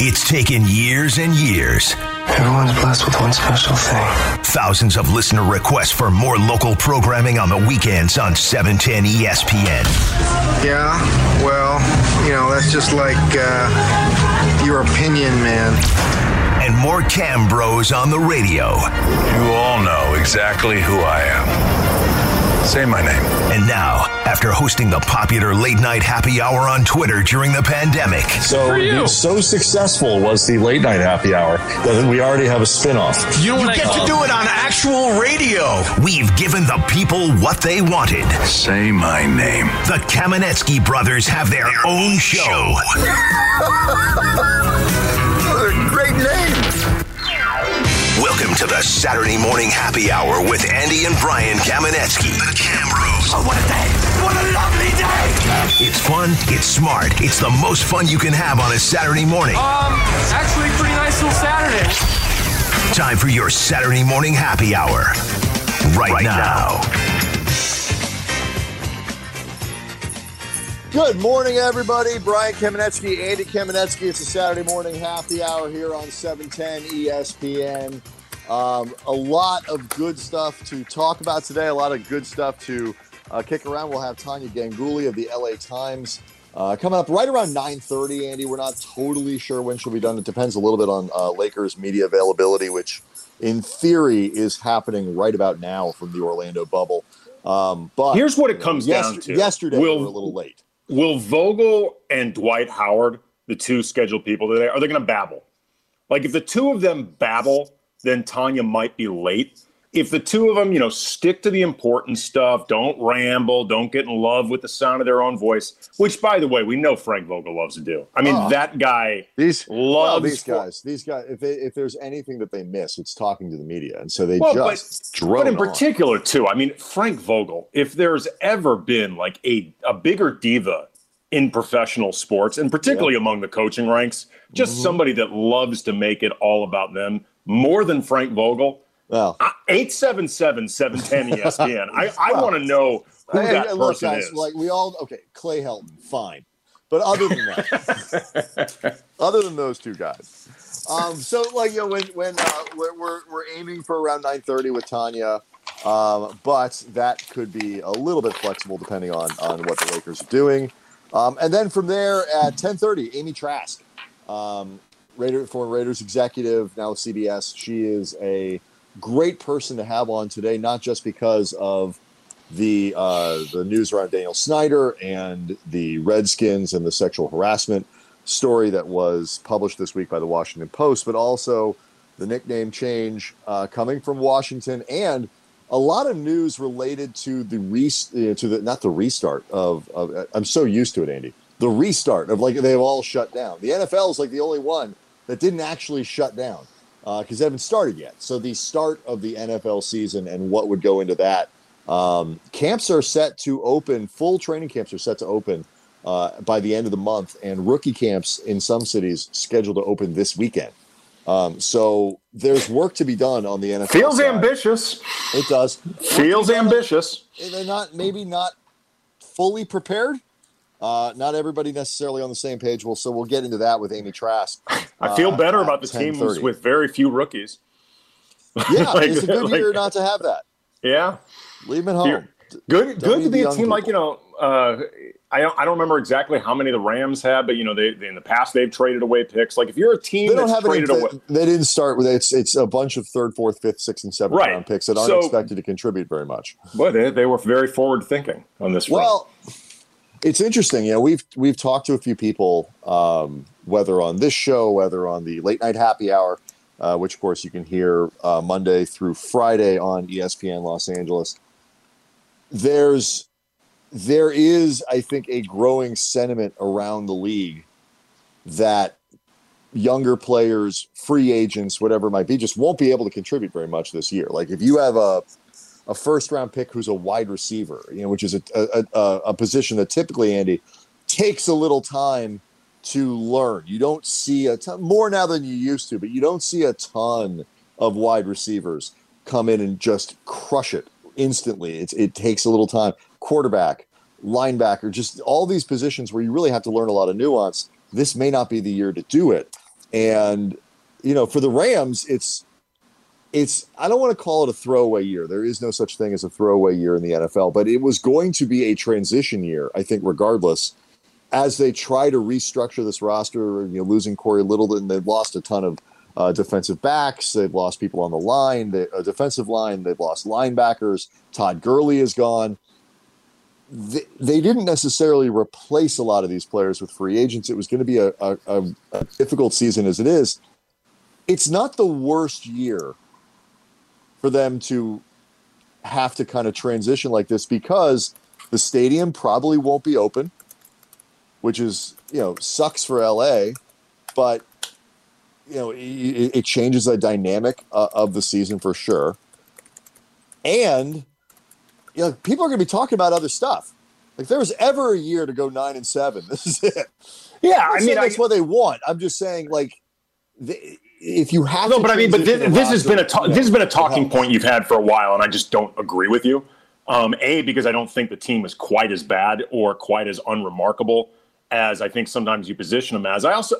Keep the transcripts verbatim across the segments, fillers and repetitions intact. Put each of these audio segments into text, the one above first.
It's taken years and years. Everyone's blessed with one special thing. Thousands of listener requests for more local programming on the weekends on seven ten E S P N. Yeah, well, you know, that's just like uh, your opinion, man. And more Cam Bros on the radio. You all know exactly who I am. Say my name. And now, after hosting the popular late-night happy hour on Twitter during the pandemic. So so successful was the late-night happy hour that we already have a spinoff. You, you get to do it on actual radio. We've given the people what they wanted. Say my name. The Kamenetzky brothers have their own show. Great name. Welcome to the Saturday morning happy hour with Andy and Brian Kamenetzky. The Cam Bros. Oh, what a day. What a lovely day. It's fun. It's smart. It's the most fun you can have on a Saturday morning. Um, actually, pretty nice little Saturday. Time for your Saturday morning happy hour. Right, right now. Good morning, everybody. Brian Kamenetzky, Andy Kamenetzky. It's a Saturday morning happy hour here on seven ten E S P N. Um, a lot of good stuff to talk about today, a lot of good stuff to uh, kick around. We'll have Tania Ganguli of the L A Times uh, coming up right around nine thirty, Andy. We're not totally sure when she'll be done. It depends a little bit on uh, Lakers media availability, which in theory is happening right about now from the Orlando bubble. Um, but here's what it comes you know, down yesterday, to. Yesterday we'll- we were a little late. Will Vogel and Dwight Howard, the two scheduled people today, are they going to babble? Like, if the two of them babble, then Tanya might be late. If the two of them, you know, stick to the important stuff, don't ramble, don't get in love with the sound of their own voice, which, by the way, we know Frank Vogel loves to do. I mean, oh, that guy these, loves well, these guys. These guys, if, they, if there's anything that they miss, it's talking to the media. And so they well, just but, drone But in on. particular, too, I mean, Frank Vogel, if there's ever been like a, a bigger diva in professional sports, and particularly yeah. among the coaching ranks, just mm-hmm. somebody that loves to make it all about them more than Frank Vogel. Well, eight seven seven, seven one zero E S P N. I, I well, want to know who I, that I, person guys, is. Like we all, okay, Clay Helton, fine. But other than that, other than those two guys. Um, so, like, you know, when, when uh, we're we're aiming for around nine thirty with Tanya, um, but that could be a little bit flexible depending on, on what the Lakers are doing. Um, and then from there at ten thirty, Amy Trask, um, Raider, former Raiders executive, now with C B S. She is a great person to have on today, not just because of the uh, the news around Daniel Snyder and the Redskins and the sexual harassment story that was published this week by the Washington Post, but also the nickname change uh, coming from Washington and a lot of news related to the re- to the not the restart of, of I'm so used to it, Andy. The restart of like they've all shut down. The N F L is like the only one that didn't actually shut down. Because uh, they haven't started yet. So the start of the N F L season and what would go into that. Um, camps are set to open, full training camps are set to open uh, by the end of the month, and rookie camps in some cities scheduled to open this weekend. Um, so there's work to be done on the N F L Feels side. ambitious. It does. Feels they're ambitious. Not, they're not maybe not fully prepared. Uh, not everybody necessarily on the same page. Well, so we'll get into that with Amy Trask. Uh, I feel better about the teams with very few rookies. Yeah, like, it's a good like, year not to have that. Yeah, leave them at home. Good, Don't good to be a team people. like you know. Uh, I don't, I don't remember exactly how many the Rams had, but you know, they, they in the past they've traded away picks. Like if you're a team they don't that's have traded any, away, they, they didn't start with it's it's a bunch of third, fourth, fifth, sixth, and seventh right. round picks that aren't so, expected to contribute very much. But they, they were very forward thinking on this. Well. Round. It's interesting. You know, we've we've talked to a few people, um, whether on this show, whether on the late night happy hour, uh, which, of course, you can hear uh, Monday through Friday on E S P N Los Angeles. There's there is, I think, a growing sentiment around the league that younger players, free agents, whatever it might be, just won't be able to contribute very much this year. Like if you have a a first-round pick who's a wide receiver, you know, which is a, a, a, a position that typically, Andy, takes a little time to learn. You don't see a ton, more now than you used to, but you don't see a ton of wide receivers come in and just crush it instantly. It's, it takes a little time. Quarterback, linebacker, just all these positions where you really have to learn a lot of nuance. This may not be the year to do it. And, you know, for the Rams, it's it's I don't want to call it a throwaway year. There is no such thing as a throwaway year in the N F L, but it was going to be a transition year, I think, regardless, as they try to restructure this roster. You know, losing Corey Littleton, they've lost a ton of Uh, defensive backs, they've lost people on the line, the uh, defensive line, they've lost linebackers, Todd Gurley is gone. They, they didn't necessarily replace a lot of these players with free agents. It was going to be a, a, a, a difficult season as it is. It's not the worst year for them to have to kind of transition like this, because the stadium probably won't be open, which is, you know, sucks for L A, but you know, it, it changes the dynamic uh, of the season for sure. And, you know, people are going to be talking about other stuff. Like, if there was ever a year to go nine and seven, this is it. Yeah, I mean, that's I, what they want. I'm just saying, like, they, if you have no, to but I mean, but this, this has been a ta- you know, this has been a talking point you've had for a while, and I just don't agree with you. Um, a because I don't think the team is quite as bad or quite as unremarkable as I think sometimes you position them as. I also.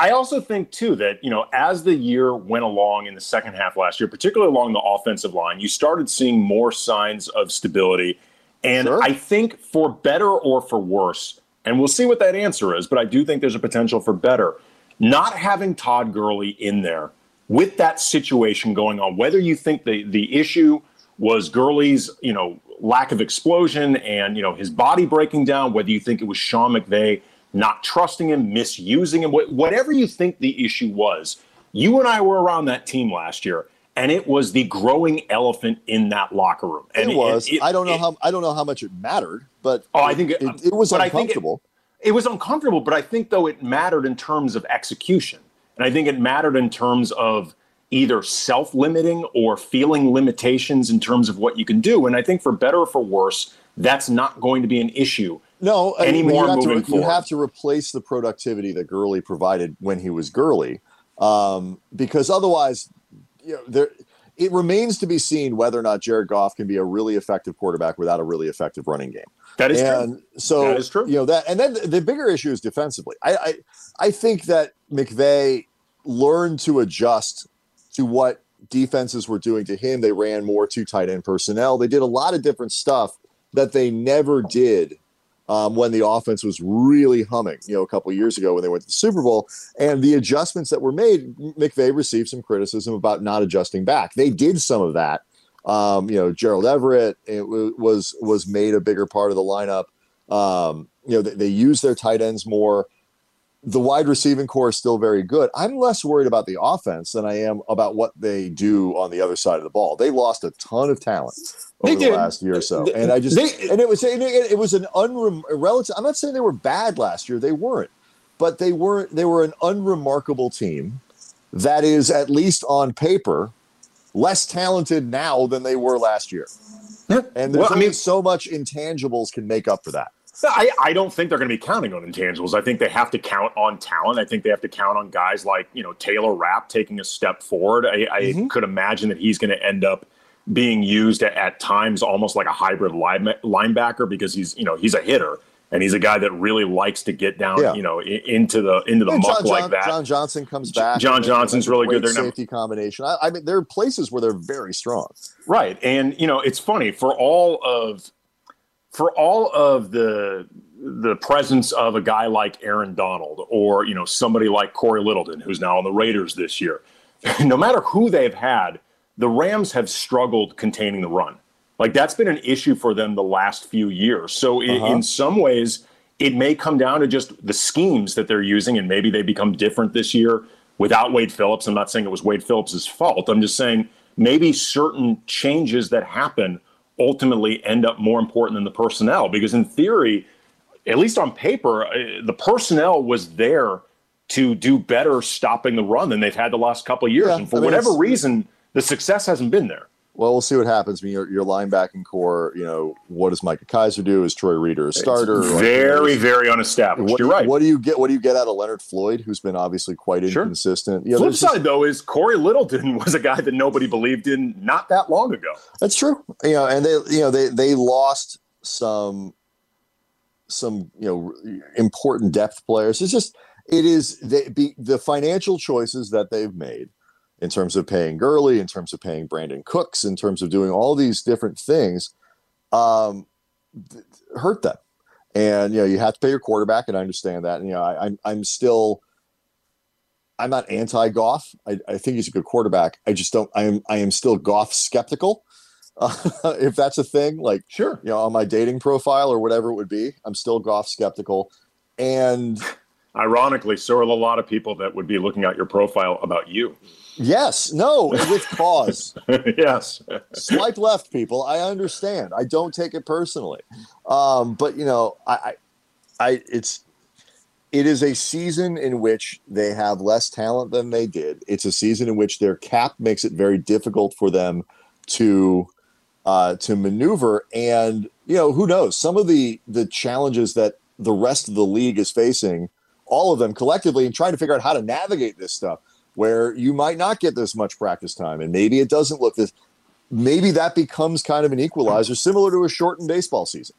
I also think, too, that, you know, as the year went along in the second half last year, particularly along the offensive line, you started seeing more signs of stability. And sure. I think for better or for worse, and we'll see what that answer is, but I do think there's a potential for better. Not having Todd Gurley in there with that situation going on, whether you think the, the issue was Gurley's, you know, lack of explosion and, you know, his body breaking down, whether you think it was Sean McVay not trusting him, misusing him, whatever you think the issue was, you and I were around that team last year, and it was the growing elephant in that locker room. And it was. It, it, I don't know it, how. I don't know how much it mattered, but oh, I think it, it, it was uncomfortable. It, it was uncomfortable, but I think though it mattered in terms of execution, and I think it mattered in terms of either self-limiting or feeling limitations in terms of what you can do. And I think for better or for worse, that's not going to be an issue. No, I mean, you, have to, you have to replace the productivity that Gurley provided when he was Gurley, um, because otherwise, you know, there it remains to be seen whether or not Jared Goff can be a really effective quarterback without a really effective running game. That is and true. So that is true. You know that, and then the, the bigger issue is defensively. I, I I think that McVay learned to adjust to what defenses were doing to him. They ran more two tight end personnel. They did a lot of different stuff that they never did. Um, when the offense was really humming, you know, a couple years ago when they went to the Super Bowl, and the adjustments that were made, McVay received some criticism about not adjusting back. They did some of that. Um, you know, Gerald Everett it w- was was made a bigger part of the lineup. Um, you know, they, they used their tight ends more. The wide receiving core is still very good. I'm less worried about the offense than I am about what they do on the other side of the ball. They lost a ton of talent over they the did. last year or so. They, and I just, they, and it was, it was an unrem relative. I'm not saying they were bad last year. They weren't, but they weren't, they were an unremarkable team that is, at least on paper, less talented now than they were last year. Yeah. And there's well, only I mean, so much intangibles can make up for that. I, I don't think they're going to be counting on intangibles. I think they have to count on talent. I think they have to count on guys like, you know, Taylor Rapp taking a step forward. I, mm-hmm. I could imagine that he's going to end up being used at, at times almost like a hybrid line, linebacker because he's, you know, he's a hitter and he's a guy that really likes to get down, yeah. you know, in, into the into the and muck John, like John, that. John Johnson comes back. John Johnson's really good. They're safety not, combination. I, I mean, there are places where they're very strong. Right, and you know, it's funny for all of. For all of the the presence of a guy like Aaron Donald or, you know, somebody like Corey Littleton, who's now on the Raiders this year, no matter who they've had, the Rams have struggled containing the run. Like, that's been an issue for them the last few years. So uh-huh. in, in some ways, it may come down to just the schemes that they're using, and maybe they become different this year without Wade Phillips. I'm not saying it was Wade Phillips' fault. I'm just saying maybe certain changes that happen ultimately end up more important than the personnel, because in theory, at least on paper, the personnel was there to do better stopping the run than they've had the last couple of years. Yeah, and for I mean, whatever reason, the success hasn't been there. Well, we'll see what happens. I mean, your, your linebacking core, you know, what does Micah Kiser do? Is Troy Reader a starter? It's very, like, very unestablished. What, You're right. What do you get? What do you get out of Leonard Floyd, who's been obviously quite inconsistent? Sure. Yeah, flip side, just, though, is Corey Littleton was a guy that nobody believed in not that long ago. That's true. You know, and they, you know, they they lost some, some, you know, important depth players. It's just It is the, the, the financial choices that they've made in terms of paying Gurley, in terms of paying Brandon Cooks, in terms of doing all these different things, um, th- hurt them. And, you know, you have to pay your quarterback, and I understand that. And, you know, I, I'm, I'm still – I'm not anti-Goff. I, I think he's a good quarterback. I just don't – I am I am still Goff skeptical, uh, if that's a thing. Like, sure, you know, on my dating profile or whatever it would be, I'm still Goff skeptical. And – ironically, so are a lot of people that would be looking at your profile about you. Yes. No, with cause. Yes. Swipe left, people. I understand. I don't take it personally. Um, but, you know, I, I, I, it's, it is a season in which they have less talent than they did. It's a season in which their cap makes it very difficult for them to, uh, to maneuver. And, you know, who knows? Some of the, the challenges that the rest of the league is facing, all of them collectively, and trying to figure out how to navigate this stuff where you might not get this much practice time. And maybe it doesn't look this, maybe that becomes kind of an equalizer, similar to a shortened baseball season.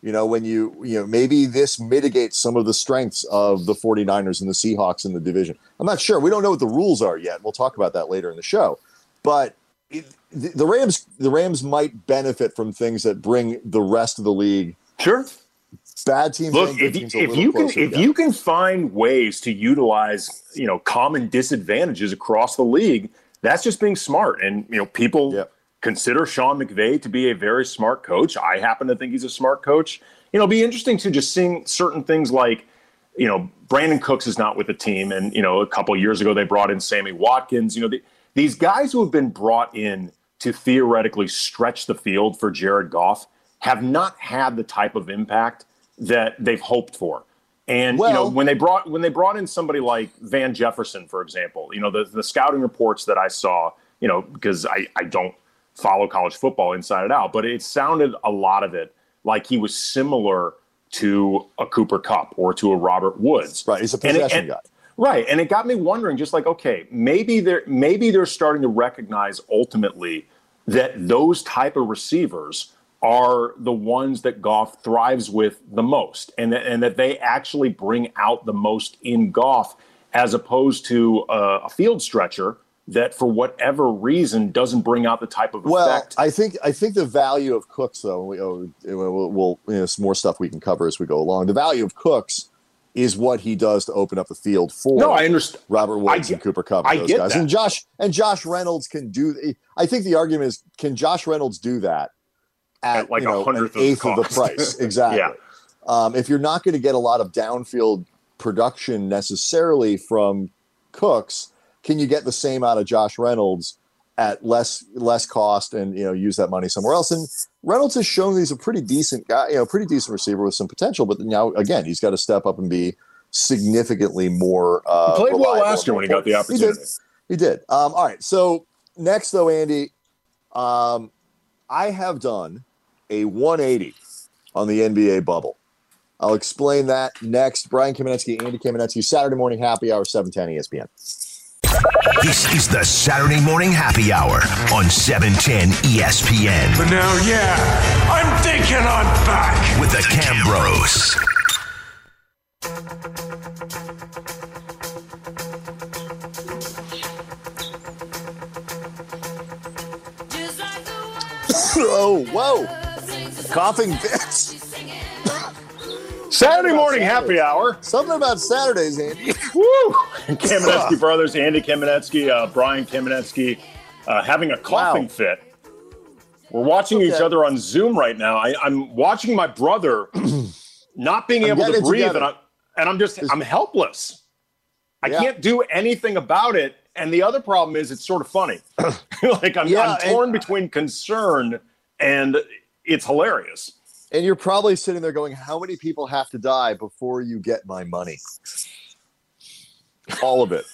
You know, when you, you know, maybe this mitigates some of the strengths of the 49ers and the Seahawks in the division. I'm not sure. We don't know what the rules are yet. We'll talk about that later in the show, but it, the, the Rams, the Rams might benefit from things that bring the rest of the league. Sure. Bad teams. Look, if, teams if you can, if together. you can find ways to utilize, you know, common disadvantages across the league, that's just being smart. And, you know, people yeah. consider Sean McVay to be a very smart coach. I happen to think he's a smart coach. You know, it'll be interesting to just seeing certain things like, you know, Brandon Cooks is not with the team, and, you know, a couple of years ago they brought in Sammy Watkins. You know, the, these guys who have been brought in to theoretically stretch the field for Jared Goff have not had the type of impact that they've hoped for. And, well, you know, when they brought when they brought in somebody like Van Jefferson, for example, you know, the, the scouting reports that I saw, you know, because I, I don't follow college football inside and out, but it sounded a lot of it like he was similar to a Cooper Kupp or to a Robert Woods. Right. He's a possession guy. Right. And it got me wondering, just like, okay, maybe they're maybe they're starting to recognize ultimately that those type of receivers are the ones that Goff thrives with the most, and that, and that they actually bring out the most in Goff, as opposed to uh, a field stretcher that, for whatever reason, doesn't bring out the type of well, effect. Well, I think I think the value of Cooks, though, we, oh, we'll, we'll you know, some more stuff we can cover as we go along. The value of Cooks is what he does to open up the field for. No, I understand. Robert Woods get, and Cooper Kupp, those I get guys, that. and Josh and Josh Reynolds can do. I think the argument is, can Josh Reynolds do that? At, at like you know, a hundredth an eighth of the, of the price. Exactly. yeah. Um, if you're not going to get a lot of downfield production necessarily from Cooks, can you get the same out of Josh Reynolds at less less cost and, you know, use that money somewhere else? And Reynolds has shown he's a pretty decent guy, you know, pretty decent receiver with some potential. But now, again, he's got to step up and be significantly more uh, he played well last year when he got the opportunity. He did. He did. Um, all right. So next, though, Andy, um, I have done a one eighty on the N B A bubble. I'll explain that next. Brian Kamenetzky, Andy Kamenetzky, Saturday Morning Happy Hour, seven ten E S P N. This is the Saturday Morning Happy Hour on seven ten E S P N. But now, yeah, I'm thinking I'm back. With the Cambrose. Oh, whoa. Coughing Vince. Saturday morning Saturday. Happy hour. Something about Saturdays, Andy. Woo! Kamenetzky brothers, Andy Kamenetzky, uh, Brian Kamenetzky, uh, having a coughing wow. fit. We're watching okay. each other on Zoom right now. I, I'm watching my brother not being able to breathe, and I'm, and I'm just, I'm helpless. I yeah. can't do anything about it. And the other problem is, it's sort of funny. like I'm, yeah, I'm torn and, between concern and it's hilarious. And you're probably sitting there going, how many people have to die before you get my money? All of it.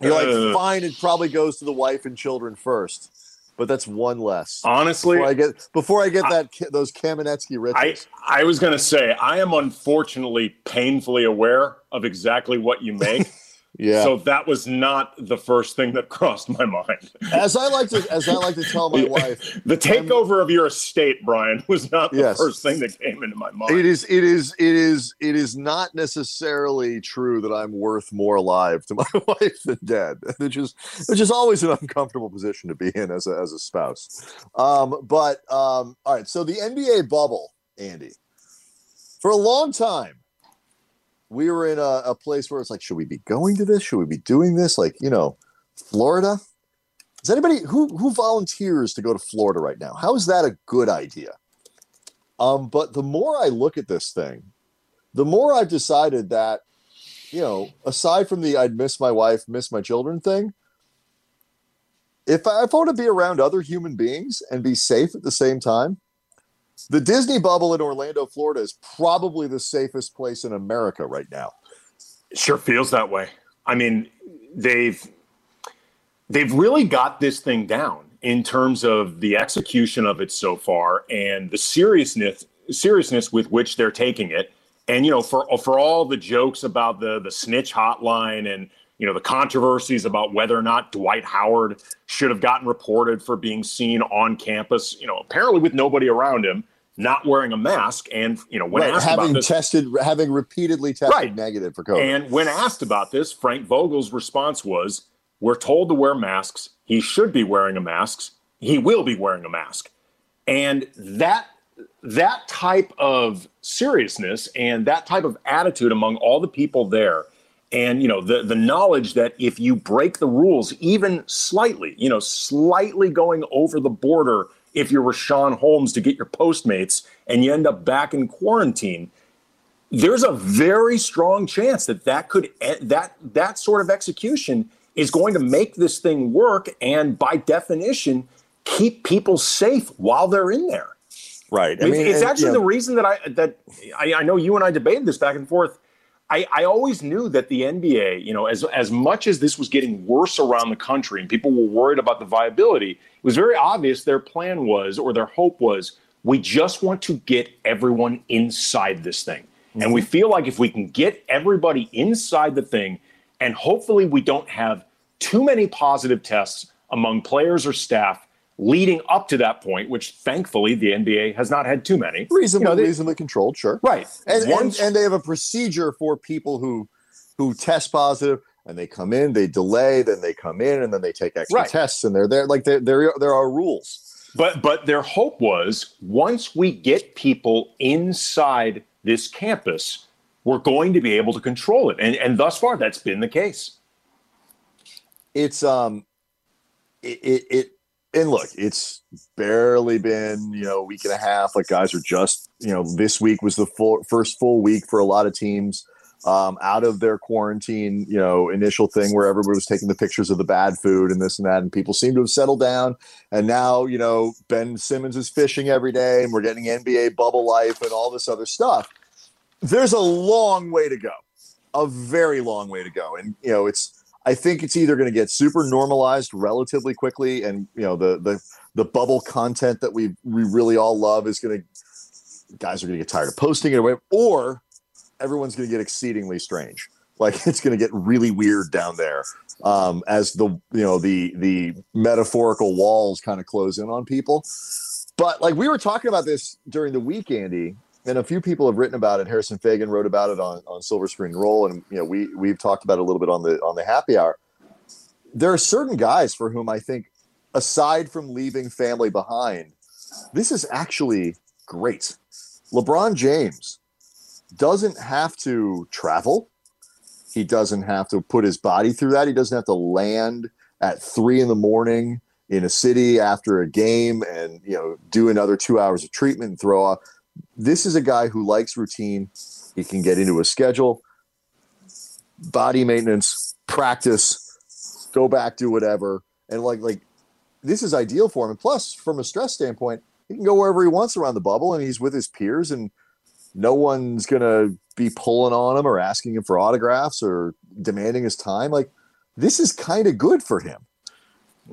You're like, fine, it probably goes to the wife and children first. But that's one less. Honestly. Before I get, before I get I, that, those Kamenetzky riches. I, I was going to say, I am unfortunately painfully aware of exactly what you make. Yeah. So that was not the first thing that crossed my mind. As I like to, as I like to tell my wife, the takeover I'm, of your estate, Brian, was not the yes. first thing that came into my mind. It is, it is, it is, it is not necessarily true that I'm worth more alive to my wife than dead, which is, which is always an uncomfortable position to be in as a, as a spouse. Um, but um, all right, so the N B A bubble, Andy, for a long time. We were in a, a place where it's like, should we be going to this? Should we be doing this? Like, you know, Florida. Is anybody who who volunteers to go to Florida right now? How is that a good idea? Um, but the more I look at this thing, the more I've decided that, you know, aside from the I'd miss my wife, miss my children thing, if I, if I want to be around other human beings and be safe at the same time, the Disney bubble in Orlando, Florida is probably the safest place in America right now. It sure feels that way. I mean, they've they've really got this thing down in terms of the execution of it so far and the seriousness seriousness with which they're taking it. And, you know, for for all the jokes about the the snitch hotline and, you know, the controversies about whether or not Dwight Howard should have gotten reported for being seen on campus, you know, apparently with nobody around him, not wearing a mask. And, you know, when right, asked having about this, tested, having repeatedly tested right. negative for COVID. And when asked about this, Frank Vogel's response was, we're told to wear masks. He should be wearing a mask. He will be wearing a mask. And that that type of seriousness and that type of attitude among all the people there. And, you know, the, the knowledge that if you break the rules, even slightly, you know, slightly going over the border, if you're Rashawn Holmes to get your Postmates and you end up back in quarantine, there's a very strong chance that that could that that sort of execution is going to make this thing work. And by definition, keep people safe while they're in there. Right. I mean, it's and, actually yeah. the reason that I that I, I know you and I debated this back and forth. I, I always knew that the N B A, you know, as as much as this was getting worse around the country and people were worried about the viability, it was very obvious their plan was, or their hope was, we just want to get everyone inside this thing. Mm-hmm. And we feel like if we can get everybody inside the thing, and hopefully we don't have too many positive tests among players or staff leading up to that point, which thankfully the N B A has not had too many. Reasonably, you know, they, reasonably controlled, sure. Right. And, Once, and and they have a procedure for people who who test positive and they come in, they delay, then they come in and then they take extra right. tests and they're there. Like there there are rules. But but their hope was, once we get people inside this campus, we're going to be able to control it. And and thus far that's been the case. It's um it it, it And look, it's barely been, you know, a week and a half. Like, guys are just, you know, this week was the full, first full week for a lot of teams um, out of their quarantine, you know, initial thing where everybody was taking the pictures of the bad food and this and that. And people seem to have settled down. And now, you know, Ben Simmons is fishing every day and we're getting N B A bubble life and all this other stuff. There's a long way to go, a very long way to go. And, you know, it's, I think it's either going to get super normalized relatively quickly, and you know the the the bubble content that we we really all love is going to guys are going to get tired of posting it away, or everyone's going to get exceedingly strange. Like it's going to get really weird down there um, as the you know the the metaphorical walls kind of close in on people. But like we were talking about this during the week, Andy, and a few people have written about it. Harrison Fagan wrote about it on, on Silver Screen Roll, and you know we we've talked about it a little bit on the on the happy hour. There are certain guys for whom I think, aside from leaving family behind, this is actually great. LeBron James doesn't have to travel. He doesn't have to put his body through that. He doesn't have to land at three in the morning in a city after a game and you know do another two hours of treatment and throw off. This is a guy who likes routine. He can get into a schedule, body maintenance, practice, go back, do whatever. And like, like this is ideal for him. And plus, from a stress standpoint, he can go wherever he wants around the bubble and he's with his peers and no one's going to be pulling on him or asking him for autographs or demanding his time. Like this is kind of good for him.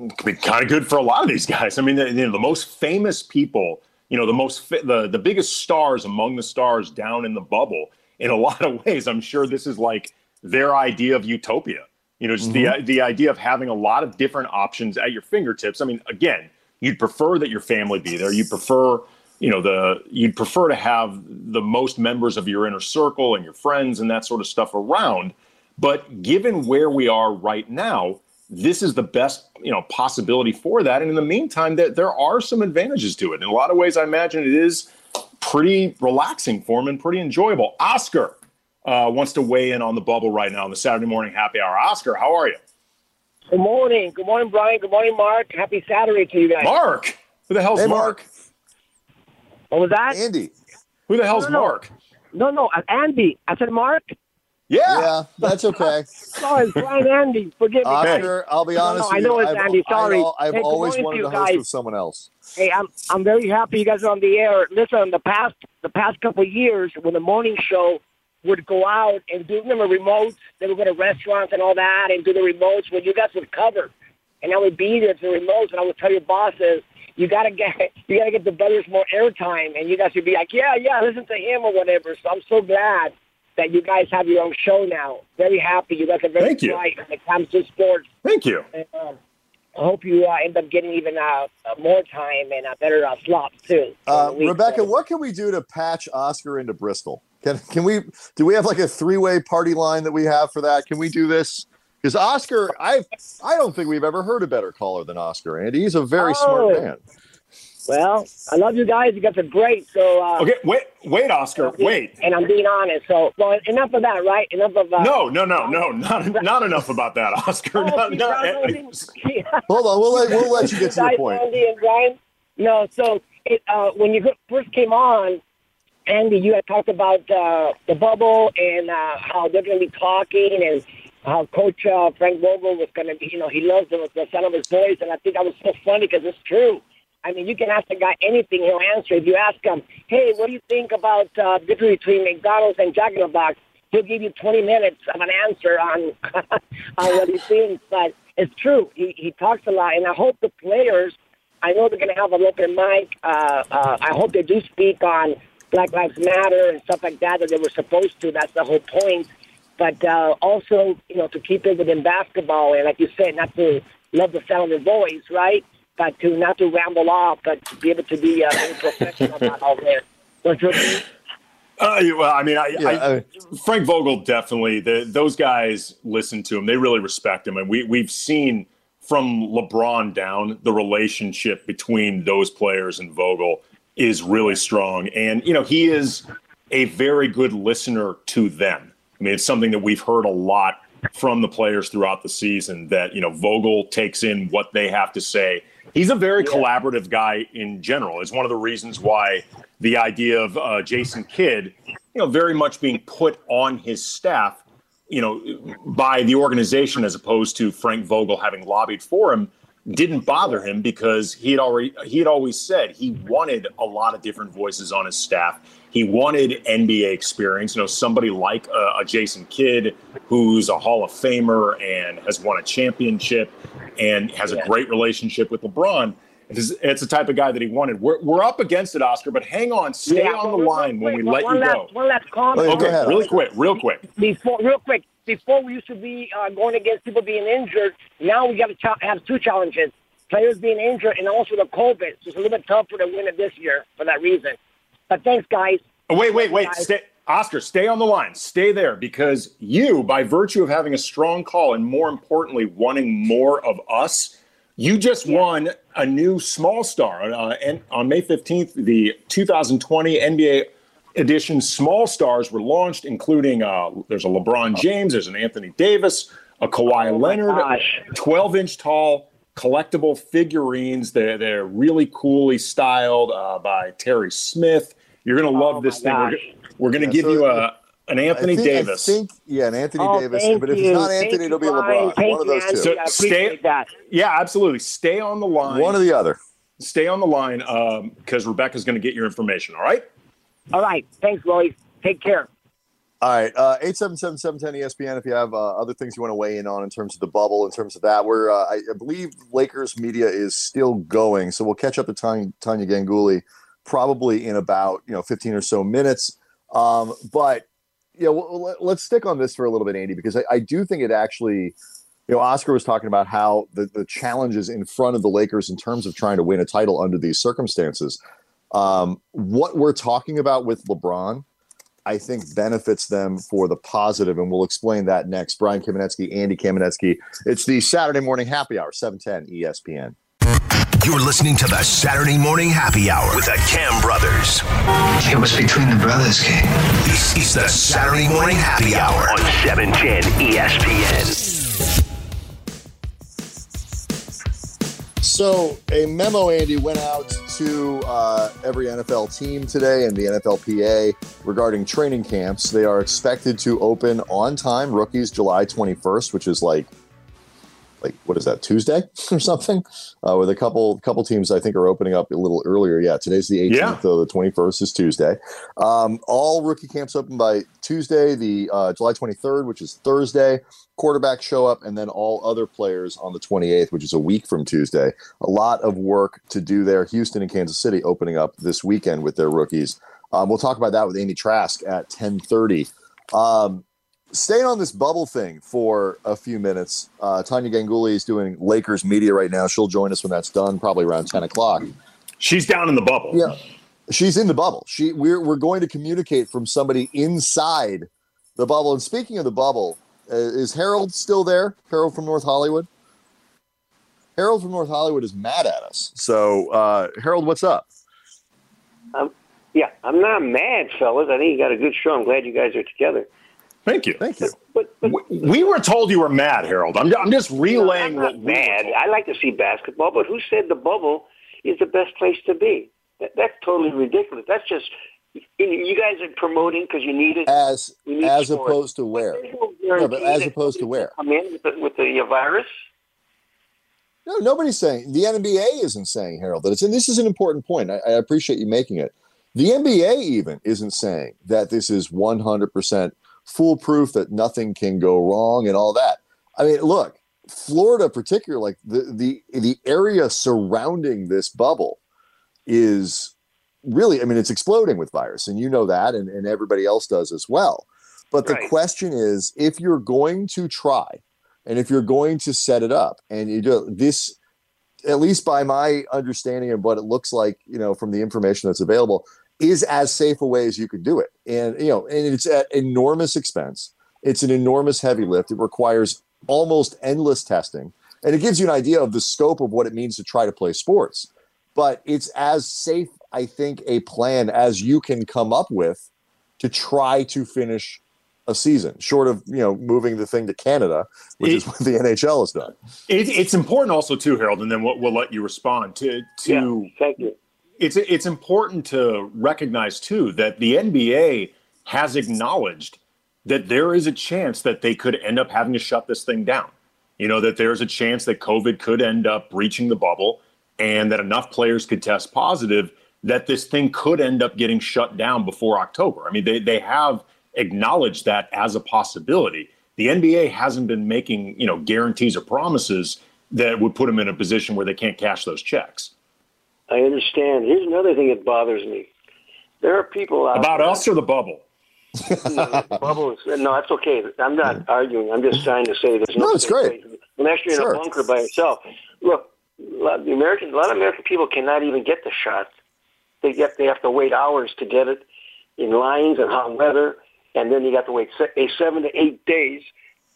It could be kind of good for a lot of these guys. I mean, you know, the most famous people, you know, the most the, the biggest stars among the stars down in the bubble, in a lot of ways, I'm sure this is like their idea of utopia. You know, just mm-hmm. the the idea of having a lot of different options at your fingertips. I mean, again, you'd prefer that your family be there. You'd prefer, you know, the you'd prefer to have the most members of your inner circle and your friends and that sort of stuff around. But given where we are right now, this is the best, you know, possibility for that. And in the meantime, that there, there are some advantages to it. In a lot of ways, I imagine it is pretty relaxing for him and pretty enjoyable. Oscar uh, wants to weigh in on the bubble right now on the Saturday morning happy hour. Oscar, how are you? Good morning. Good morning, Brian. Good morning, Mark. Happy Saturday to you guys. Mark? Who the hell's hey, Mark? Mark? What was that? Andy. Who the hell's no, no, Mark? No, no, Andy. I said Mark. Yeah. yeah, that's okay. Sorry, Brian, Andy, forgive me. Oscar, I'll be honest no, no, with you. I know it's I've, Andy, sorry. I, I've hey, always wanted to, to host with someone else. Hey, I'm I'm very happy you guys are on the air. Listen, the past the past couple of years when the morning show would go out and do, remember, remotes, they would go to restaurants and all that and do the remotes when you guys would cover. And I would be there for the remotes, and I would tell your bosses, you got to get you gotta get the brothers more airtime. And you guys would be like, yeah, yeah, listen to him or whatever. So I'm so glad that you guys have your own show now. Very happy. You guys are very bright when it comes to sports. Thank you. And, um, I hope you uh, end up getting even uh, more time and uh, better uh, slots, too. Uh, Rebecca, so. What can we do to patch Oscar into Bristol? Can can we do we have like a three-way party line that we have for that? Can we do this? Because Oscar, I I don't think we've ever heard a better caller than Oscar, and he's a very oh. smart man. Well, I love you guys. You guys are great. So uh, okay, wait, wait, Oscar, wait. And I'm being honest. So, well, enough of that, right? Enough of uh, no, no, no, no, not not enough about that, Oscar. Oh, not, not, hold on, we'll let we'll let you get to your point. Andy and Brian. No, so it, uh, when you first came on, Andy, you had talked about uh, the bubble and uh, how they're going to be talking and how Coach uh, Frank Vogel was going to be. You know, he loves the, the sound of his voice, and I think that was so funny because it's true. I mean, you can ask a guy anything, he'll answer. If you ask him, hey, what do you think about the uh, difference between McDonald's and Jack in the Box, he'll give you twenty minutes of an answer on, on what he thinks. But it's true. He he talks a lot. And I hope the players, I know they're going to have an open mic. Uh, uh, I hope they do speak on Black Lives Matter and stuff like that that they were supposed to. That's the whole point. But uh, also, you know, to keep it within basketball. And like you said, not to love the sound of the voice, right? But to not to ramble off, but to be able to be uh, professional about all that. Don't you agree? Uh, well, I mean, I, yeah, I, I, Frank Vogel definitely. The, those guys listen to him; they really respect him, and we we've seen from LeBron down the relationship between those players and Vogel is really strong. And you know, he is a very good listener to them. I mean, it's something that we've heard a lot from the players throughout the season that you know Vogel takes in what they have to say. He's a very yeah. collaborative guy in general. It's one of the reasons why the idea of uh, Jason Kidd, you know, very much being put on his staff, you know, by the organization as opposed to Frank Vogel having lobbied for him, didn't bother him because he had already he had always said he wanted a lot of different voices on his staff. He wanted N B A experience, you know, somebody like uh, a Jason Kidd, who's a Hall of Famer and has won a championship and has yeah. a great relationship with LeBron. It's, it's the type of guy that he wanted. We're, we're up against it, Oscar, but hang on. Stay yeah, on the line quick, when we one, let one you last, go. One last comment. Okay, okay really quick, real quick. Before, real quick. Before we used to be uh, going against people being injured, now we got to ch- have two challenges, players being injured and also the COVID. So it's a little bit tougher to win it this year for that reason. But thanks, guys. Oh, wait, wait, wait. Stay, Oscar, stay on the line. Stay there because you, by virtue of having a strong call and, more importantly, wanting more of us, you just yeah. won a new small star. Uh, and on May fifteenth, the two thousand twenty N B A edition small stars were launched, including uh, there's a LeBron James, there's an Anthony Davis, a Kawhi oh Leonard, twelve-inch tall collectible figurines. They're, they're really coolly styled uh, by Terry Smith. You're going to love oh this thing. Gosh. We're, we're going to yeah, give so you a, an Anthony I think, Davis. I think, yeah, an Anthony oh, Davis. But if it's not Anthony, thank it'll be LeBron. One you, of those two. So stay, that. Yeah, absolutely. Stay on the line. One or the other. Stay on the line because um, Rebecca's going to get your information, all right? All right. Thanks, Roy. Take care. All right. Uh, eight seven seven, seven one zero, E S P N if you have uh, other things you want to weigh in on in terms of the bubble, in terms of that. We're, uh, I, I believe Lakers media is still going, so we'll catch up to Tanya, Tanya Ganguli probably in about, you know, fifteen or so minutes. Um, but, you know, we'll, let's stick on this for a little bit, Andy, because I, I do think it actually you know, Oscar was talking about how the, the challenges in front of the Lakers in terms of trying to win a title under these circumstances. Um, what we're talking about with LeBron, I think, benefits them for the positive, and we'll explain that next. Brian Kamenetzky, Andy Kamenetzky. It's the Saturday Morning Happy Hour, seven ten E S P N. You're listening to the Saturday Morning Happy Hour with the Cam Brothers. It was between the brothers, King. This is the Saturday Morning Happy Hour on seven ten E S P N. So a memo, Andy, went out to uh, every N F L team today and the N F L P A regarding training camps. They are expected to open on time, rookies, July twenty-first, which is like Like, what is that, Tuesday or something? Uh, with a couple couple teams, I think, are opening up a little earlier. Yeah, today's the eighteenth, yeah. Though the twenty-first is Tuesday. Um, all rookie camps open by Tuesday, the uh, July twenty-third, which is Thursday. Quarterbacks show up, and then all other players on the twenty-eighth, which is a week from Tuesday. A lot of work to do there. Houston and Kansas City opening up this weekend with their rookies. Um, we'll talk about that with Amy Trask at ten thirty. Um Staying on this bubble thing for a few minutes, uh, Tania Ganguli is doing Lakers media right now. She'll join us when that's done, probably around ten o'clock. She's down in the bubble. Yeah, she's in the bubble. She we're we're going to communicate from somebody inside the bubble. And speaking of the bubble, uh, is Harold still there? Harold from North Hollywood? Harold from North Hollywood is mad at us. So, uh, Harold, what's up? Um, yeah, I'm not mad, fellas. I think you got a good show. I'm glad you guys are together. Thank you. Thank you. But, but, but, we were told you were mad, Harold. I'm, I'm just relaying no, I'm not what mad. We I like to see basketball, but who said the bubble is the best place to be? That, that's totally ridiculous. That's just you guys are promoting because you need it. As need as sports. Opposed to where? No, but as opposed to where? Come in with the, with the virus. No, nobody's saying the N B A isn't saying, Harold, that it's. And this is an important point. I, I appreciate you making it. The N B A even isn't saying that this is one hundred percent. Foolproof, that nothing can go wrong and all that. I mean, look, Florida, particularly, like the the the area surrounding this bubble is really, I mean, it's exploding with virus, and you know that, and, and everybody else does as well. But the right. question is, if you're going to try, and if you're going to set it up, and you do this, at least by my understanding of what it looks like, you know, from the information that's available, is as safe a way as you could do it. And, you know, and it's at enormous expense. It's an enormous heavy lift. It requires almost endless testing. And it gives you an idea of the scope of what it means to try to play sports. But it's as safe, I think, a plan as you can come up with to try to finish a season, short of, you know, moving the thing to Canada, which it, is what the N H L has done. It, it's important also, too, Harold, and then we'll, we'll let you respond to... to yeah, thank you. It's it's important to recognize, too, that the N B A has acknowledged that there is a chance that they could end up having to shut this thing down. You know, that there's a chance that COVID could end up breaching the bubble and that enough players could test positive that this thing could end up getting shut down before October. I mean, they, they have acknowledged that as a possibility. The N B A hasn't been making, you know, guarantees or promises that would put them in a position where they can't cash those checks. I understand. Here's another thing that bothers me. There are people out about there. Us or the bubble? No, the bubble is, no, that's okay. I'm not arguing. I'm just trying to say there's no. No, it's great. Unless you're sure. in a bunker by yourself. Look, the American, a lot of American people cannot even get the shot. They get, they have to wait hours to get it in lines and hot weather, and then you got to wait a seven to eight days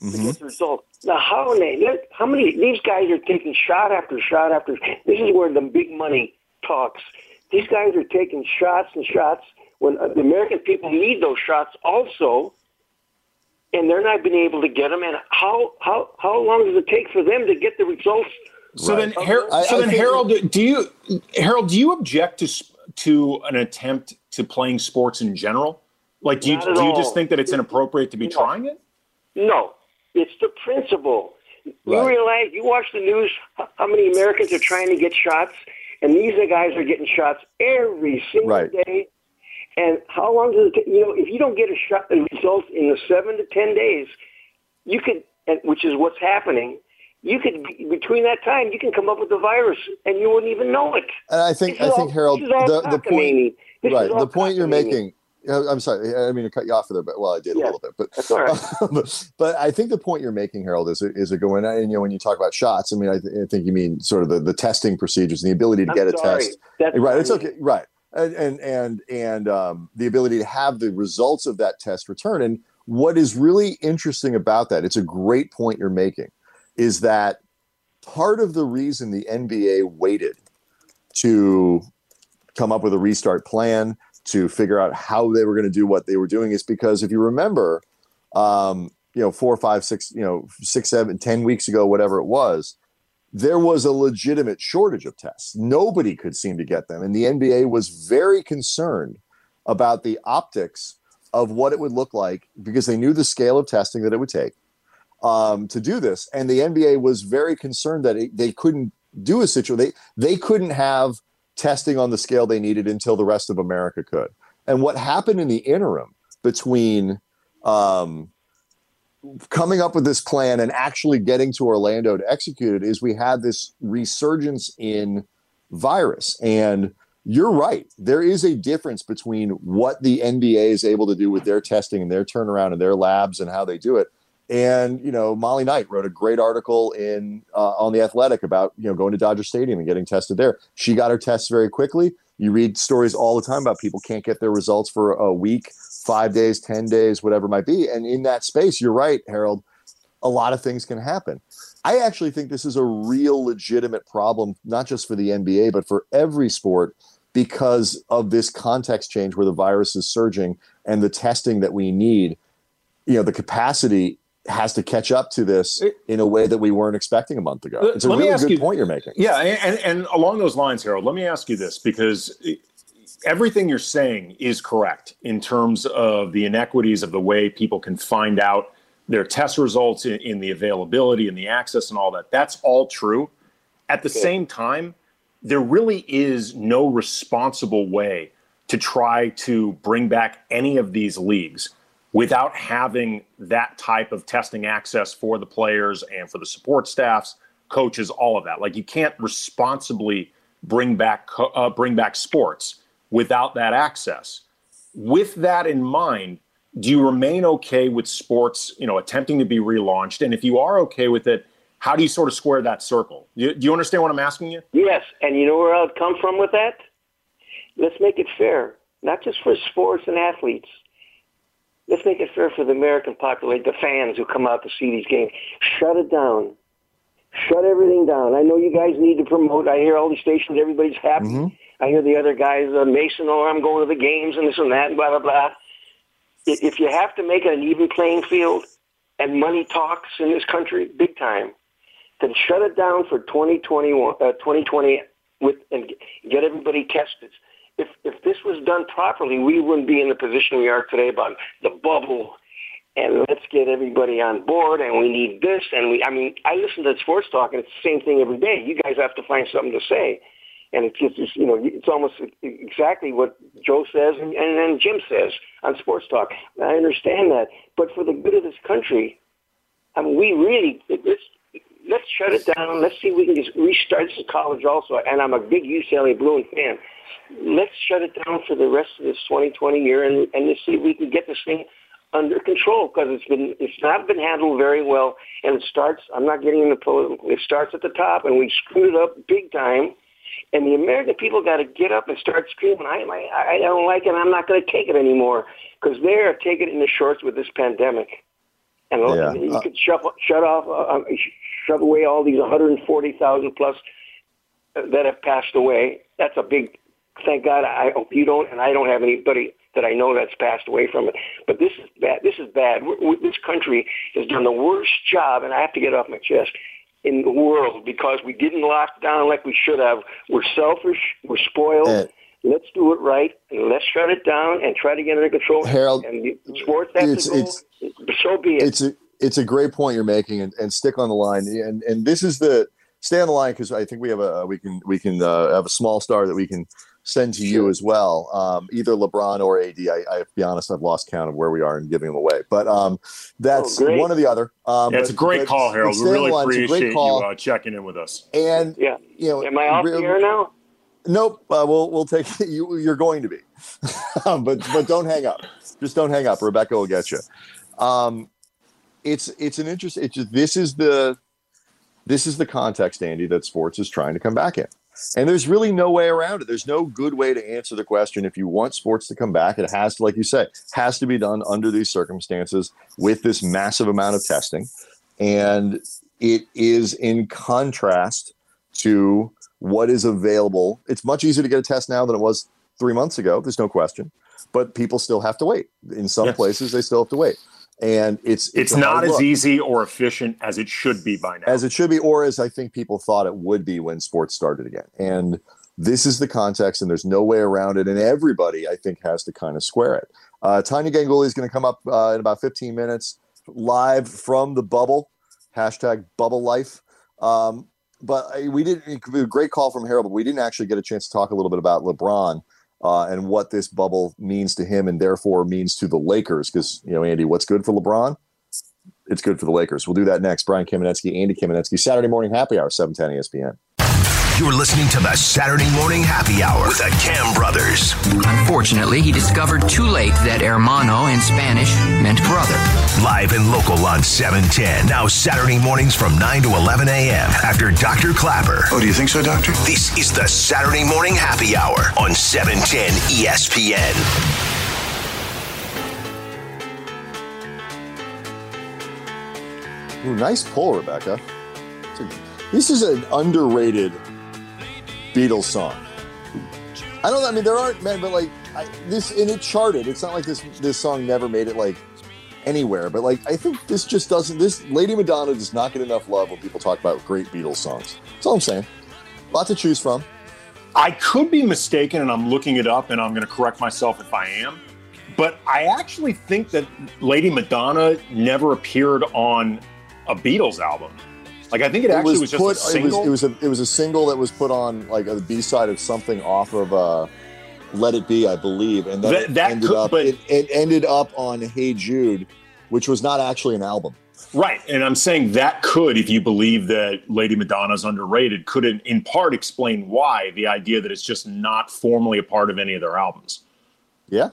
to mm-hmm. get the result. Now, how many? How many? These guys are taking shot after shot after. This is where the big money talks. These guys are taking shots and shots when the American people need those shots also, and they're not being able to get them. And how how how long does it take for them to get the results? So right. then, Her- I, so I then Harold, do you Harold do you object to to an attempt to playing sports in general? Like, do you, do you just think that it's inappropriate to be no. trying it? No, it's the principle. Right. You realize you watch the news. How many Americans are trying to get shots? And these guys are getting shots every single right. day. And how long does it take? You know, if you don't get a shot and results in the seven to ten days, you could, which is what's happening, you could between that time you can come up with the virus and you wouldn't even know it. And I think, I think Harold, the, the point, right, the point you're making, I'm sorry. I mean to cut you off there, but well, I did yeah, a little bit. But that's all right. But I think the point you're making, Harold, is is it going? And you know, when you talk about shots, I mean, I, th- I think you mean sort of the, the testing procedures and the ability to I'm get sorry. a test. That's right. It's okay. Right. And and and and um, the ability to have the results of that test return. And what is really interesting about that, it's a great point you're making, is that part of the reason the N B A waited to come up with a restart plan, to figure out how they were going to do what they were doing, is because if you remember, um, you know, four, five, six, you know, six, seven, ten weeks ago, whatever it was, there was a legitimate shortage of tests. Nobody could seem to get them. And the N B A was very concerned about the optics of what it would look like, because they knew the scale of testing that it would take um, to do this. And the N B A was very concerned that it, they couldn't do a situation. They, they couldn't have testing on the scale they needed until the rest of America could. And what happened in the interim between um, coming up with this plan and actually getting to Orlando to execute it is we had this resurgence in virus. And you're right. There is a difference between what the N B A is able to do with their testing and their turnaround and their labs and how they do it. And, you know, Molly Knight wrote a great article in uh, on The Athletic about, you know, going to Dodger Stadium and getting tested there. She got her tests very quickly. You read stories all the time about people can't get their results for a week, five days, ten days, whatever it might be. And in that space, you're right, Harold, a lot of things can happen. I actually think this is a real legitimate problem, not just for the N B A, but for every sport, because of this context change where the virus is surging and the testing that we need, you know, the capacity has to catch up to this in a way that we weren't expecting a month ago. It's a really good you, point you're making. Yeah, and, and along those lines, Harold, let me ask you this, because everything you're saying is correct in terms of the inequities of the way people can find out their test results in, in the availability and the access and all that. That's all true. At the okay. same time, there really is no responsible way to try to bring back any of these leagues without having that type of testing access for the players and for the support staffs, coaches, all of that. Like, you can't responsibly bring back uh, bring back sports without that access. With that in mind, do you remain okay with sports, you know, attempting to be relaunched? And if you are okay with it, how do you sort of square that circle? Do you understand what I'm asking you? Yes, and you know where I'll come from with that? Let's make it fair, not just for sports and athletes. Let's make it fair for the American population, the fans who come out to see these games. Shut it down. Shut everything down. I know you guys need to promote. I hear all the stations, everybody's happy. Mm-hmm. I hear the other guys, uh, Mason, oh, I'm going to the games and this and that, and blah, blah, blah. If you have to make it an even playing field, and money talks in this country big time, then shut it down for twenty twenty with, and get everybody tested. If if this was done properly, we wouldn't be in the position we are today about the bubble and let's get everybody on board and we need this. And we, I mean, I listen to sports talk and it's the same thing every day. You guys have to find something to say. And it's just, you know, it's almost exactly what Joe says and, and then Jim says on sports talk. I understand that. But for the good of this country, I mean, we really, it's, let's shut it down. Let's see if we can just restart. This is college also, and I'm a big U C L A Bruin fan. Let's shut it down for the rest of this twenty twenty year, and and let's see if we can get this thing under control, because it's been it's not been handled very well, and it starts. I'm not getting into political. It starts at the top, and we screwed up big time. And the American people got to get up and start screaming. I I, I don't like it. I'm not going to take it anymore, because they're taking it in the shorts with this pandemic. And yeah. you could shut shut off, uh, shut away all these one hundred forty thousand plus that have passed away. That's a big. Thank God, I hope you don't, and I don't have anybody that I know that's passed away from it. But this is bad. This is bad. We're, we're, this country has done the worst job, and I have to get off my chest, in the world, because we didn't lock down like we should have. We're selfish. We're spoiled. And let's do it right, and let's shut it down and try to get under control. Harold, and sports have to go. So be it. It's a, it's a great point you're making, and, and stick on the line. And and this is the stay on the line, because I think we have a we can we can uh, have a small star that we can send to you as well, um, either LeBron or A D. I, I, to be honest, I've lost count of where we are in giving them away. But um, that's oh, one or the other. Um, yeah, it's a great call, Harold. We really appreciate you uh, checking in with us. And yeah, you know, am I off re- the air now? Nope. Uh, we'll we'll take you. You're going to be, but but don't hang up. Just don't hang up. Rebecca will get you. Um, it's it's an interest. It's just, this is the this is the context, Andy, that sports is trying to come back in, and there's really no way around it. There's no good way to answer the question. If you want sports to come back, it has to, like you say, has to be done under these circumstances with this massive amount of testing, and it is in contrast to what is available. It's much easier to get a test now than it was three months ago. There's no question, but people still have to wait. In some yes. places, they still have to wait, and it's it's, it's not as easy or efficient as it should be by now. As it should be, or as I think people thought it would be when sports started again. And this is the context, and there's no way around it. And everybody, I think, has to kind of square it. Uh, Tania Ganguli is going to come up uh, in about fifteen minutes, live from the bubble. Hashtag bubble life. Um, But we did a great call from Harold, but we didn't actually get a chance to talk a little bit about LeBron uh, and what this bubble means to him and therefore means to the Lakers. Because, you know, Andy, what's good for LeBron? It's good for the Lakers. We'll do that next. Brian Kamenetzky, Andy Kamenetzky, Saturday Morning Happy Hour, seven ten E S P N. You're listening to the Saturday Morning Happy Hour with the Cam Brothers. Unfortunately, he discovered too late that hermano in Spanish meant brother. Live and local on seven ten. Now Saturday mornings from nine to eleven a.m. after Doctor Clapper. Oh, do you think so, Doctor? This is the Saturday Morning Happy Hour on seven ten E S P N. Ooh, nice pull, Rebecca. A, this is an underrated Beatles song. I don't know. I mean, there aren't men, but like I, this, and it charted. It's not like this this song never made it like anywhere. But like, I think this just doesn't. This Lady Madonna does not get enough love when people talk about great Beatles songs. That's all I'm saying. A lot to choose from. I could be mistaken, and I'm looking it up, and I'm going to correct myself if I am. But I actually think that Lady Madonna never appeared on a Beatles album. Like, I think it actually it was, was just put, a single. It was, it, was a, it was a single that was put on, like, a B-side of something off of uh, Let It Be, I believe. And then that, it, that ended could, up, but, it, it ended up on Hey Jude, which was not actually an album. Right. And I'm saying that could, if you believe that Lady Madonna's underrated, could in, in part explain why the idea that it's just not formally a part of any of their albums. Yeah.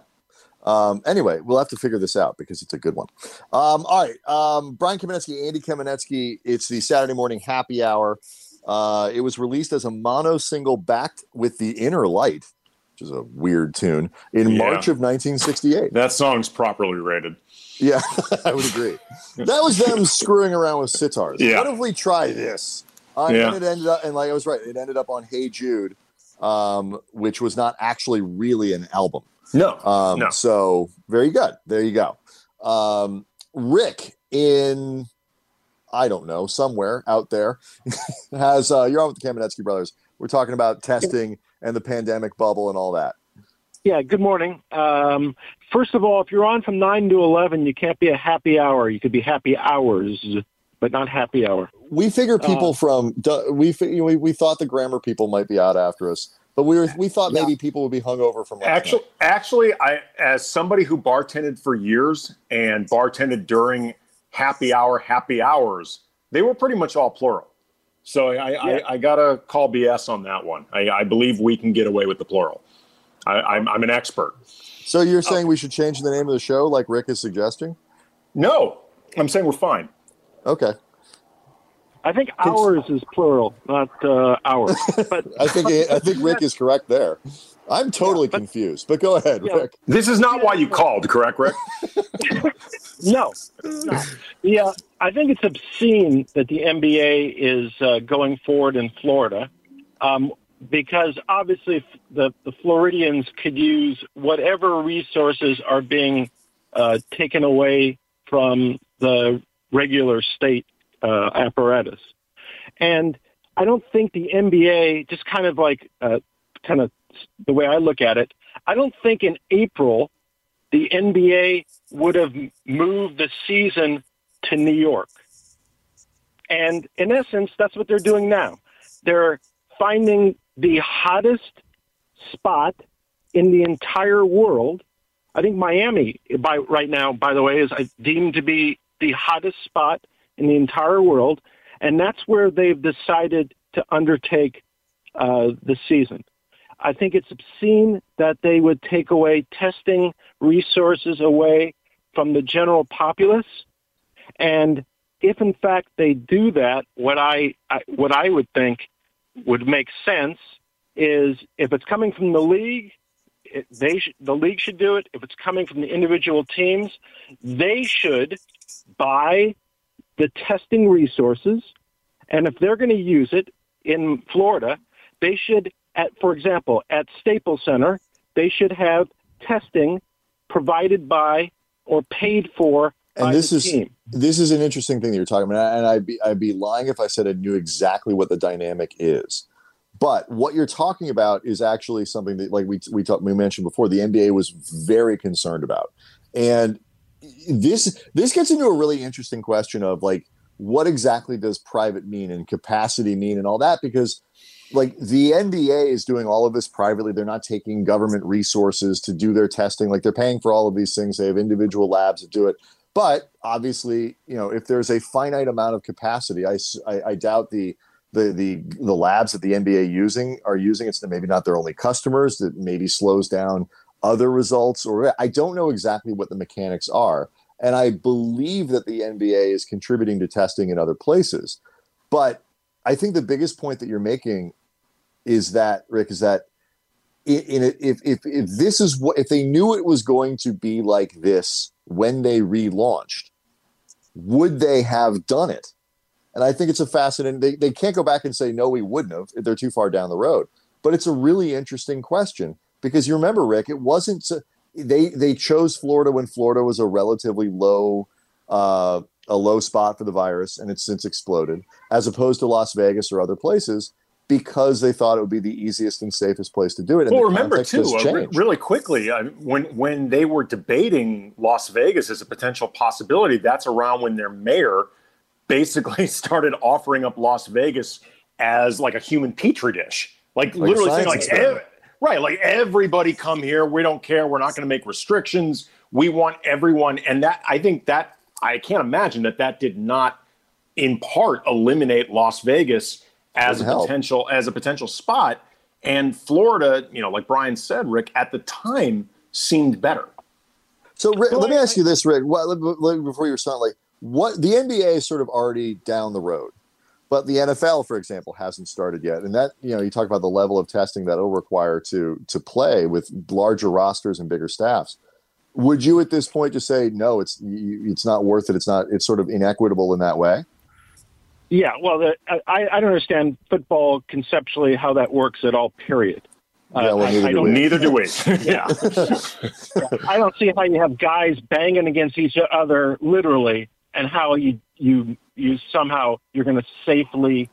Um, anyway, we'll have to figure this out because it's a good one. Um, all right. Um, Brian Kamenetzky, Andy Kamenetzky. It's the Saturday Morning Happy Hour. Uh, it was released as a mono single backed with The Inner Light, which is a weird tune, in yeah. March of nineteen sixty-eight. That song's properly rated. Yeah, I would agree. That was them screwing around with sitars. Yeah. What if we try this? Uh, yeah. And it ended up, and like I was right, it ended up on Hey Jude, um, which was not actually really an album. No, um, no. So very good. There you go. Um, Rick in, I don't know, somewhere out there has, uh, you're on with the Kamenetzky brothers. We're talking about testing and the pandemic bubble and all that. Yeah. Good morning. Um, first of all, if you're on from nine to eleven, you can't be a happy hour. You could be happy hours, but not happy hour. We figure people uh, from, we, we, we thought the grammar people might be out after us. But we were, we thought maybe yeah. people would be hungover from last actually, night. Actually, I, as somebody who bartended for years and bartended during happy hour, happy hours, they were pretty much all plural. So I, yeah. I, I got to call B S on that one. I, I believe we can get away with the plural. I, I'm, I'm an expert. So you're saying uh, we should change the name of the show like Rick is suggesting? No, I'm saying we're fine. Okay. I think ours is plural, not uh, ours. But I think I think Rick is correct there. I'm totally yeah, but, confused, but go ahead, yeah. Rick. This is not why you called, correct, Rick? No, no. Yeah, I think it's obscene that the N B A is uh, going forward in Florida um, because obviously the, the Floridians could use whatever resources are being uh, taken away from the regular state Uh, apparatus. And I don't think the N B A, just kind of like uh, kind of the way I look at it, I don't think in April the N B A would have moved the season to New York. And in essence, that's what they're doing now. They're finding the hottest spot in the entire world. I think Miami, by right now, by the way, is deemed to be the hottest spot in the entire world, and that's where they've decided to undertake uh, the season. I think it's obscene that they would take away testing resources away from the general populace. And if, in fact, they do that, what I, I what I would think would make sense is if it's coming from the league, it, they sh- the league should do it. If it's coming from the individual teams, they should buy the testing resources. And if they're going to use it in Florida, they should, at, for example, at Staples Center, they should have testing provided by or paid for by the team. This is an interesting thing that you're talking about, and I'd be, I'd be lying if I said I knew exactly what the dynamic is. But what you're talking about is actually something that, like we we talked, we mentioned before, the N B A was very concerned about. And this this gets into a really interesting question of, like, what exactly does private mean and capacity mean and all that? Because, like, the N B A is doing all of this privately. They're not taking government resources to do their testing. Like, they're paying for all of these things. They have individual labs that do it. But obviously, you know, if there's a finite amount of capacity, I, I, I doubt the, the the the labs that the N B A using are using. It's maybe not their only customers. That maybe slows down other results. Or I don't know exactly what the mechanics are. And I believe that the N B A is contributing to testing in other places. But I think the biggest point that you're making is that, Rick, is that in, in, if, if if this is what, if they knew it was going to be like this when they relaunched, would they have done it? And I think it's a fascinating, they, they can't go back and say, no, we wouldn't have. They're too far down the road. But it's a really interesting question because you remember, Rick, it wasn't, they they chose Florida when Florida was a relatively low, uh, a low spot for the virus, and it's since exploded, as opposed to Las Vegas or other places, because they thought it would be the easiest and safest place to do it. And well, remember, too, uh, re- really quickly, I, when when they were debating Las Vegas as a potential possibility, that's around when their mayor basically started offering up Las Vegas as like a human petri dish. Like, like literally saying, like, ev- right, like, everybody come here. We don't care. We're not going to make restrictions. We want everyone. And that, I think that, I can't imagine that that did not, in part, eliminate Las Vegas as a potential as a potential spot. And Florida, you know, like Brian said, Rick, at the time seemed better. So Rick, let me ask you this, Rick, what, before you start, like, what the N B A is sort of already down the road, but the N F L, for example, hasn't started yet. And that, you know, you talk about the level of testing that it'll require to to play with larger rosters and bigger staffs. Would you at this point just say, no, it's it's not worth it. It's not, it's sort of inequitable in that way. Yeah, well, the, I, I don't understand football conceptually how that works at all, period. Uh, yeah, well, I, neither, I do don't, neither do we. yeah. yeah. I don't see how you have guys banging against each other literally and how you you, you somehow you're going to safely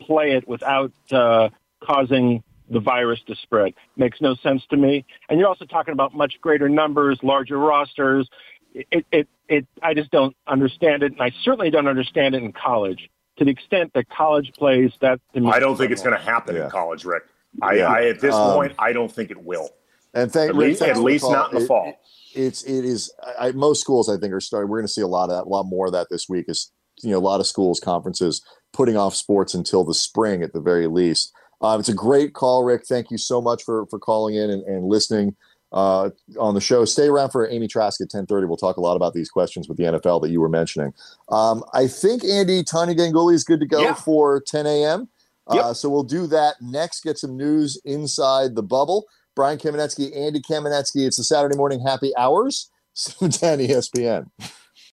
play it without uh, causing the virus to spread. Makes no sense to me. And you're also talking about much greater numbers, larger rosters. It, it, it. I just don't understand it, and I certainly don't understand it in college. To the extent that college plays that, I don't think it's going to happen yeah. in college, Rick. I, yeah. I at this um, point, I don't think it will. And thank at least, at least not in the fall. It, it's it is. I, most schools, I think, are starting. We're going to see a lot of that, a lot more of that this week. Is you know a lot of schools, conferences putting off sports until the spring at the very least. Um, it's a great call, Rick. Thank you so much for for calling in and, and listening. Uh, on the show. Stay around for Amy Trask at ten thirty. We'll talk a lot about these questions with the N F L that you were mentioning. Um, I think, Andy, Tania Ganguli is good to go yeah. for ten a.m. Yep. Uh, so we'll do that next. Get some news inside the bubble. Brian Kamenetzky, Andy Kamenetzky. It's the Saturday morning happy hours. seven ten E S P N.